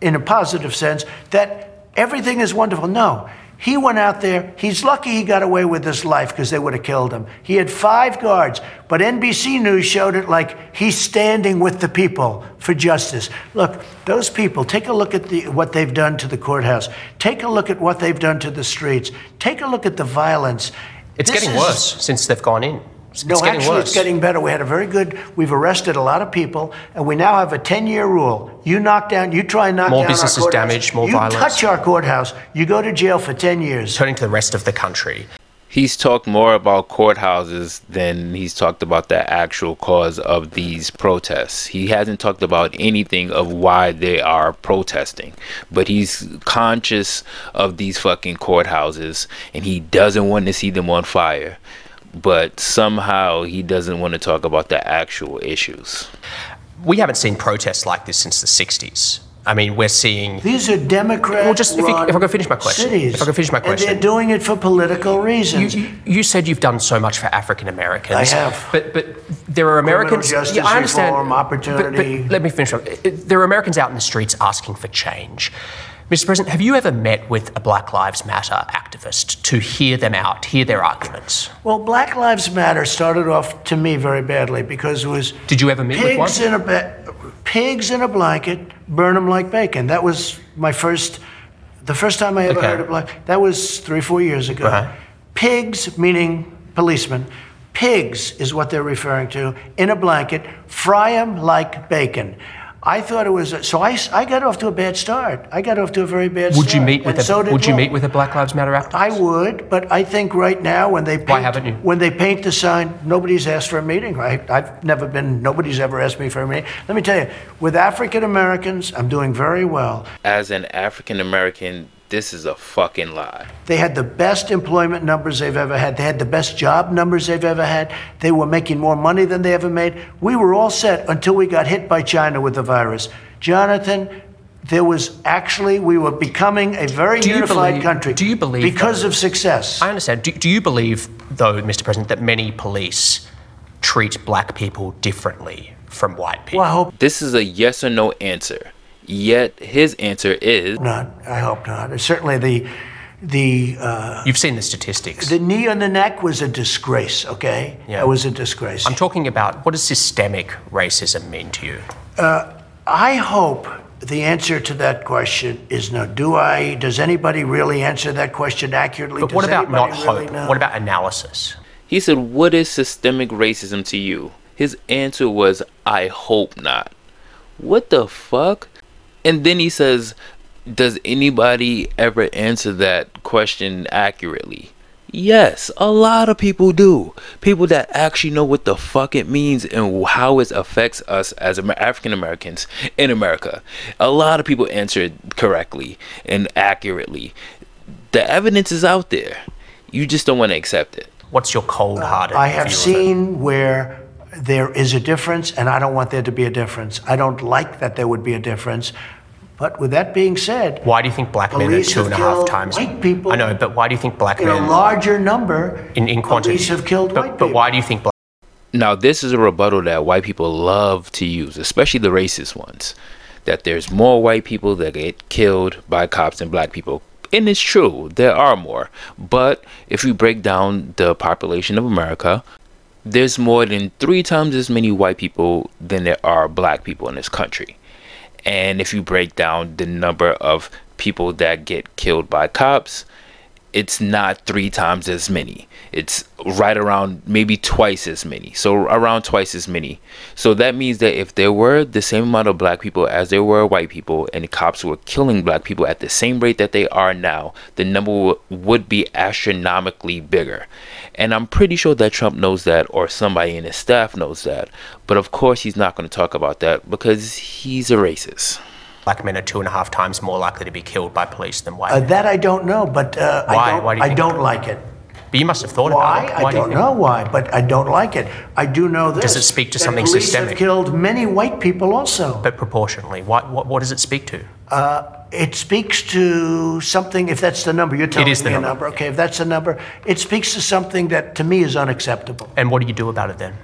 in a positive sense, that everything is wonderful. No. He went out there. He's lucky he got away with his life because they would have killed him. He had five guards, but N B C News showed it like he's standing with the people for justice. Look, those people, take a look at the, what they've done to the courthouse. Take a look at what they've done to the streets. Take a look at the violence. It's this getting is, worse since they've gone in. It's, no, it's getting actually, worse. It's getting better. We had a very good, we've arrested a lot of people, and we now have a ten-year rule. You knock down, you try and knock more down our courthouse. More businesses damaged, more you violence. You touch our courthouse, you go to jail for ten years. Turning to the rest of the country. He's talked more about courthouses than he's talked about the actual cause of these protests. He hasn't talked about anything of why they are protesting, but he's conscious of these fucking courthouses, and he doesn't want to see them on fire. But somehow he doesn't want to talk about the actual issues. We haven't seen protests like this since the sixties. I mean, we're seeing... These are Democrat-run well, just if, you, if I could finish my question. Cities. If I could finish my question. And they're doing it for political reasons. You, you, you said you've done so much for African Americans. I have. But but there are Americans... Criminal justice yeah, I understand, reform, opportunity... But, but let me finish up. There are Americans out in the streets asking for change. Mister President, have you ever met with a Black Lives Matter activist to hear them out, hear their arguments? Well, Black Lives Matter started off to me very badly because it was... Did you ever meet with one? Pigs in a ba- pigs in a blanket, burn them like bacon. That was my first... The first time I ever okay. heard of black... That was three, four years ago. Uh-huh. Pigs, meaning policemen. Pigs is what they're referring to. In a blanket, fry them like bacon. I thought it was, so I, I got off to a bad start. I got off to a very bad would start. You meet with a, so would you one. meet with a Black Lives Matter activist? I would, but I think right now when they paint, Why haven't you? When they paint the sign, nobody's asked for a meeting. Right? I've never been, nobody's ever asked me for a meeting. Let me tell you, with African Americans, I'm doing very well. As an African American, this is a fucking lie. They had the best employment numbers they've ever had. They had the best job numbers they've ever had. They were making more money than they ever made. We were all set until we got hit by China with the virus. Jonathan, there was actually, we were becoming a very do unified believe, country. Do you believe Because though, of success. I understand. Do, do you believe, though, Mister President, that many police treat black people differently from white people? Well, I hope this is a yes or no answer. Yet his answer is... Not. I hope not. Certainly the the uh, you've seen the statistics. The knee on the neck was a disgrace. Okay, yeah. It was a disgrace. I'm talking about, what does systemic racism mean to you? Uh, I hope the answer to that question is no. Do I? Does anybody really answer that question accurately? But what about not hope? What about analysis? He said, "What is systemic racism to you?" His answer was, "I hope not." What the fuck? And then he says, does anybody ever answer that question accurately? Yes, a lot of people do. People that actually know what the fuck it means and how it affects us as African Americans in America. A lot of people answer it correctly and accurately. The evidence is out there. You just don't want to accept it. What's your cold-hearted? Uh, I have seen where there is a difference, and I don't want there to be a difference. I don't like that there would be a difference. But with that being said, why do you think black men are two and a half times white people? I know, but why do you think black men in a larger number in in quantity have killed white people? But why do you think black? Now this is a rebuttal that white people love to use, especially the racist ones, that there's more white people that get killed by cops than black people. And it's true, there are more. But if you break down the population of America, there's more than three times as many white people than there are black people in this country. And if you break down the number of people that get killed by cops, it's not three times as many. It's right around maybe twice as many. So around twice as many. So that means that if there were the same amount of black people as there were white people, and the cops were killing black people at the same rate that they are now, the number would be astronomically bigger. And I'm pretty sure that Trump knows that, or somebody in his staff knows that. But of course, he's not going to talk about that because he's a racist. Black men are two and a half times more likely to be killed by police than white uh, men. That I don't know, but uh, why? I don't, why do you think I don't like it. But you must have thought why? about it. Why? I don't do know why, but I don't like it. I do know this. Does it speak to something police systemic? Police have killed many white people also. But proportionally, what, what, what does it speak to? Uh, it speaks to something, if that's the number, you're telling me the number. number. Okay, if that's the number, it speaks to something that to me is unacceptable. And what do you do about it then?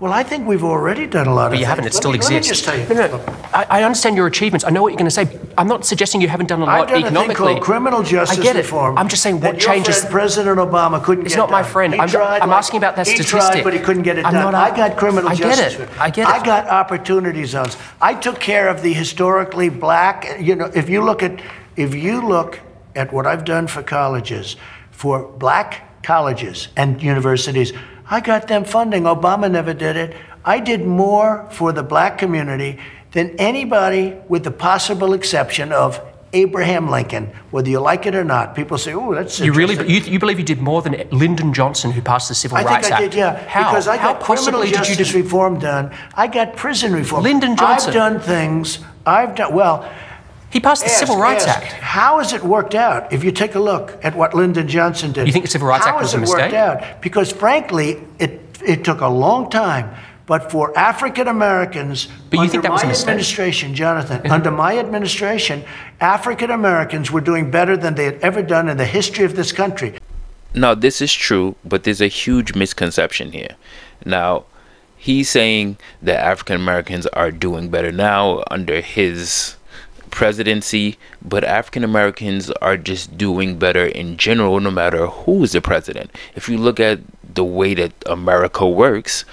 Well, I think we've already done a lot of things. But you haven't, it still exists. Let me just tell you. No, no, I, I understand your achievements. I know what you're going to say. I'm not suggesting you haven't done a lot economically. I've done a thing called criminal justice reform. I'm just saying what changes. President Obama couldn't get it done. It's not my friend. I'm asking about that statistic. He tried, but he couldn't get it done. I got criminal justice. I get it. I get it. I got opportunity zones. I took care of the historically black, you know, if you look at, if you look at what I've done for colleges, for black colleges and universities, I got them funding. Obama never did it. I did more for the black community than anybody, with the possible exception of Abraham Lincoln, whether you like it or not. People say, oh, that's you really you, you believe you did more than Lyndon Johnson, who passed the Civil I Rights Act? I think I did, yeah. How? Because I How got criminal justice did you reform done. I got prison reform. Lyndon Johnson. I've done things. I've done, well... He passed the ask, Civil Rights ask, Act. How has it worked out? If you take a look at what Lyndon Johnson did, you think the Civil Rights Act was a mistake? How has it worked out? Because frankly, it it took a long time. But for African Americans, but you think that was a mistake? Under my administration, Jonathan, mm-hmm. under my administration, African Americans were doing better than they had ever done in the history of this country. Now, this is true, but there's a huge misconception here. Now, he's saying that African Americans are doing better now under his presidency, but African Americans are just doing better in general, no matter who is the president. If you look at the way that America works,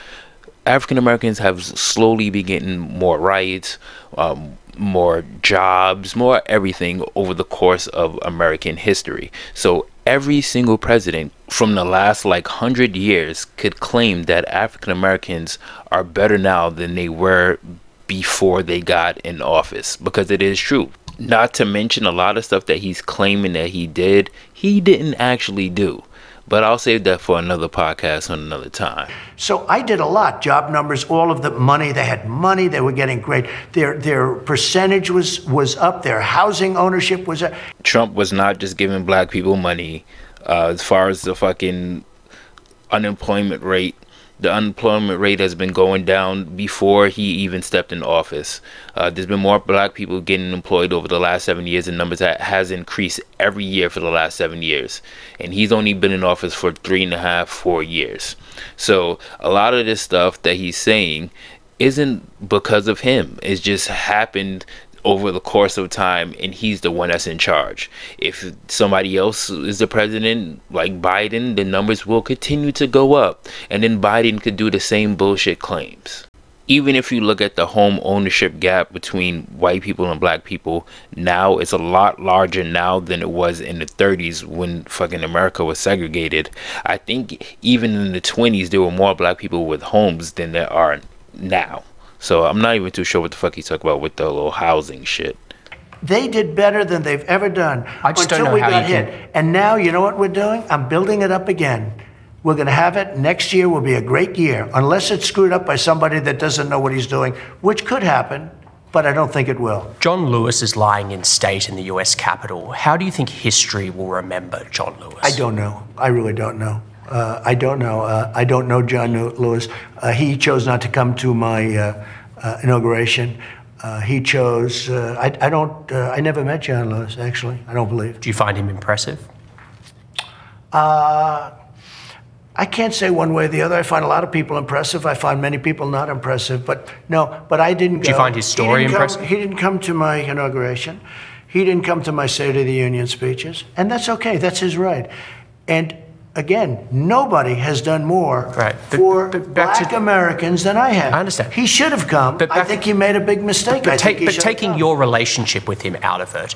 African Americans have slowly been getting more rights, um, more jobs, more everything over the course of American history. So every single president from the last like hundred years could claim that African Americans are better now than they were before they got in office, because it is true. Not to mention, a lot of stuff that he's claiming that he did, he didn't actually do. But I'll save that for another podcast on another time. So I did a lot. Job numbers, all of the money. They had money. They were getting great. Their their percentage was, was up. Their housing ownership was up. Trump was not just giving black people money. Uh, as far as the fucking unemployment rate, the unemployment rate has been going down before he even stepped in office. Uh, there's been more black people getting employed over the last seven years, and numbers that has increased every year for the last seven years. And he's only been in office for three and a half, four years. So a lot of this stuff that he's saying isn't because of him. It's just happened over the course of time, and he's the one that's in charge. If somebody else is the president, like Biden, the numbers will continue to go up, and then Biden could do the same bullshit claims. Even if you look at the home ownership gap between white people and black people, now it's a lot larger now than it was in the thirties when fucking America was segregated. I think even in the twenties, there were more black people with homes than there are now. So I'm not even too sure what the fuck he's talking about with the little housing shit. They did better than they've ever done I just until don't know we how got hit. Can. And now, you know what we're doing? I'm building it up again. We're going to have it. Next year will be a great year, unless it's screwed up by somebody that doesn't know what he's doing, which could happen, but I don't think it will. John Lewis is lying in state in the U S Capitol. How do you think history will remember John Lewis? I don't know. I really don't know. Uh, I don't know. Uh, I don't know John Lewis. Uh, he chose not to come to my uh, uh, inauguration. Uh, he chose. Uh, I, I don't. Uh, I never met John Lewis. Actually, I don't believe. Do you find him impressive? Uh, I can't say one way or the other. I find a lot of people impressive. I find many people not impressive. But no. But I didn't. Do you find his story he impressive? Come, he didn't come to my inauguration. He didn't come to my State of the Union speeches, and that's okay. That's his right. And. Again, nobody has done more right. but, for but black to, Americans than I have. I understand. He should have come. But back, I think he made a big mistake. But, but, ta- but taking your relationship with him out of it,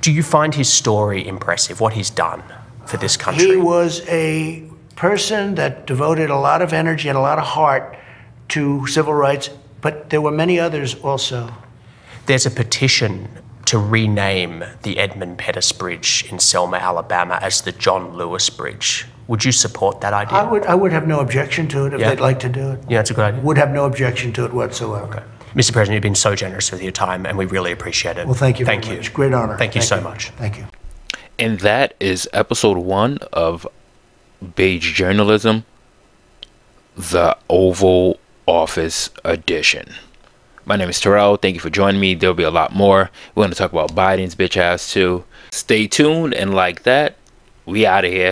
do you find his story impressive, what he's done for this country? He was a person that devoted a lot of energy and a lot of heart to civil rights, but there were many others also. There's a petition to rename the Edmund Pettus Bridge in Selma, Alabama as the John Lewis Bridge. Would you support that idea? I would I would have no objection to it if yeah. they'd like to do it. Yeah, that's a good idea. Would have no objection to it whatsoever. Okay. Mister President, you've been so generous with your time and we really appreciate it. Well, thank you thank very you. much. Great honor. Thank you thank so you. much. Thank you. And that is episode one of Beige Journalism, the Oval Office edition. My name is Terrell. Thank you for joining me. There'll be a lot more. We're going to talk about Biden's bitch ass too. Stay tuned, and like that, we out of here.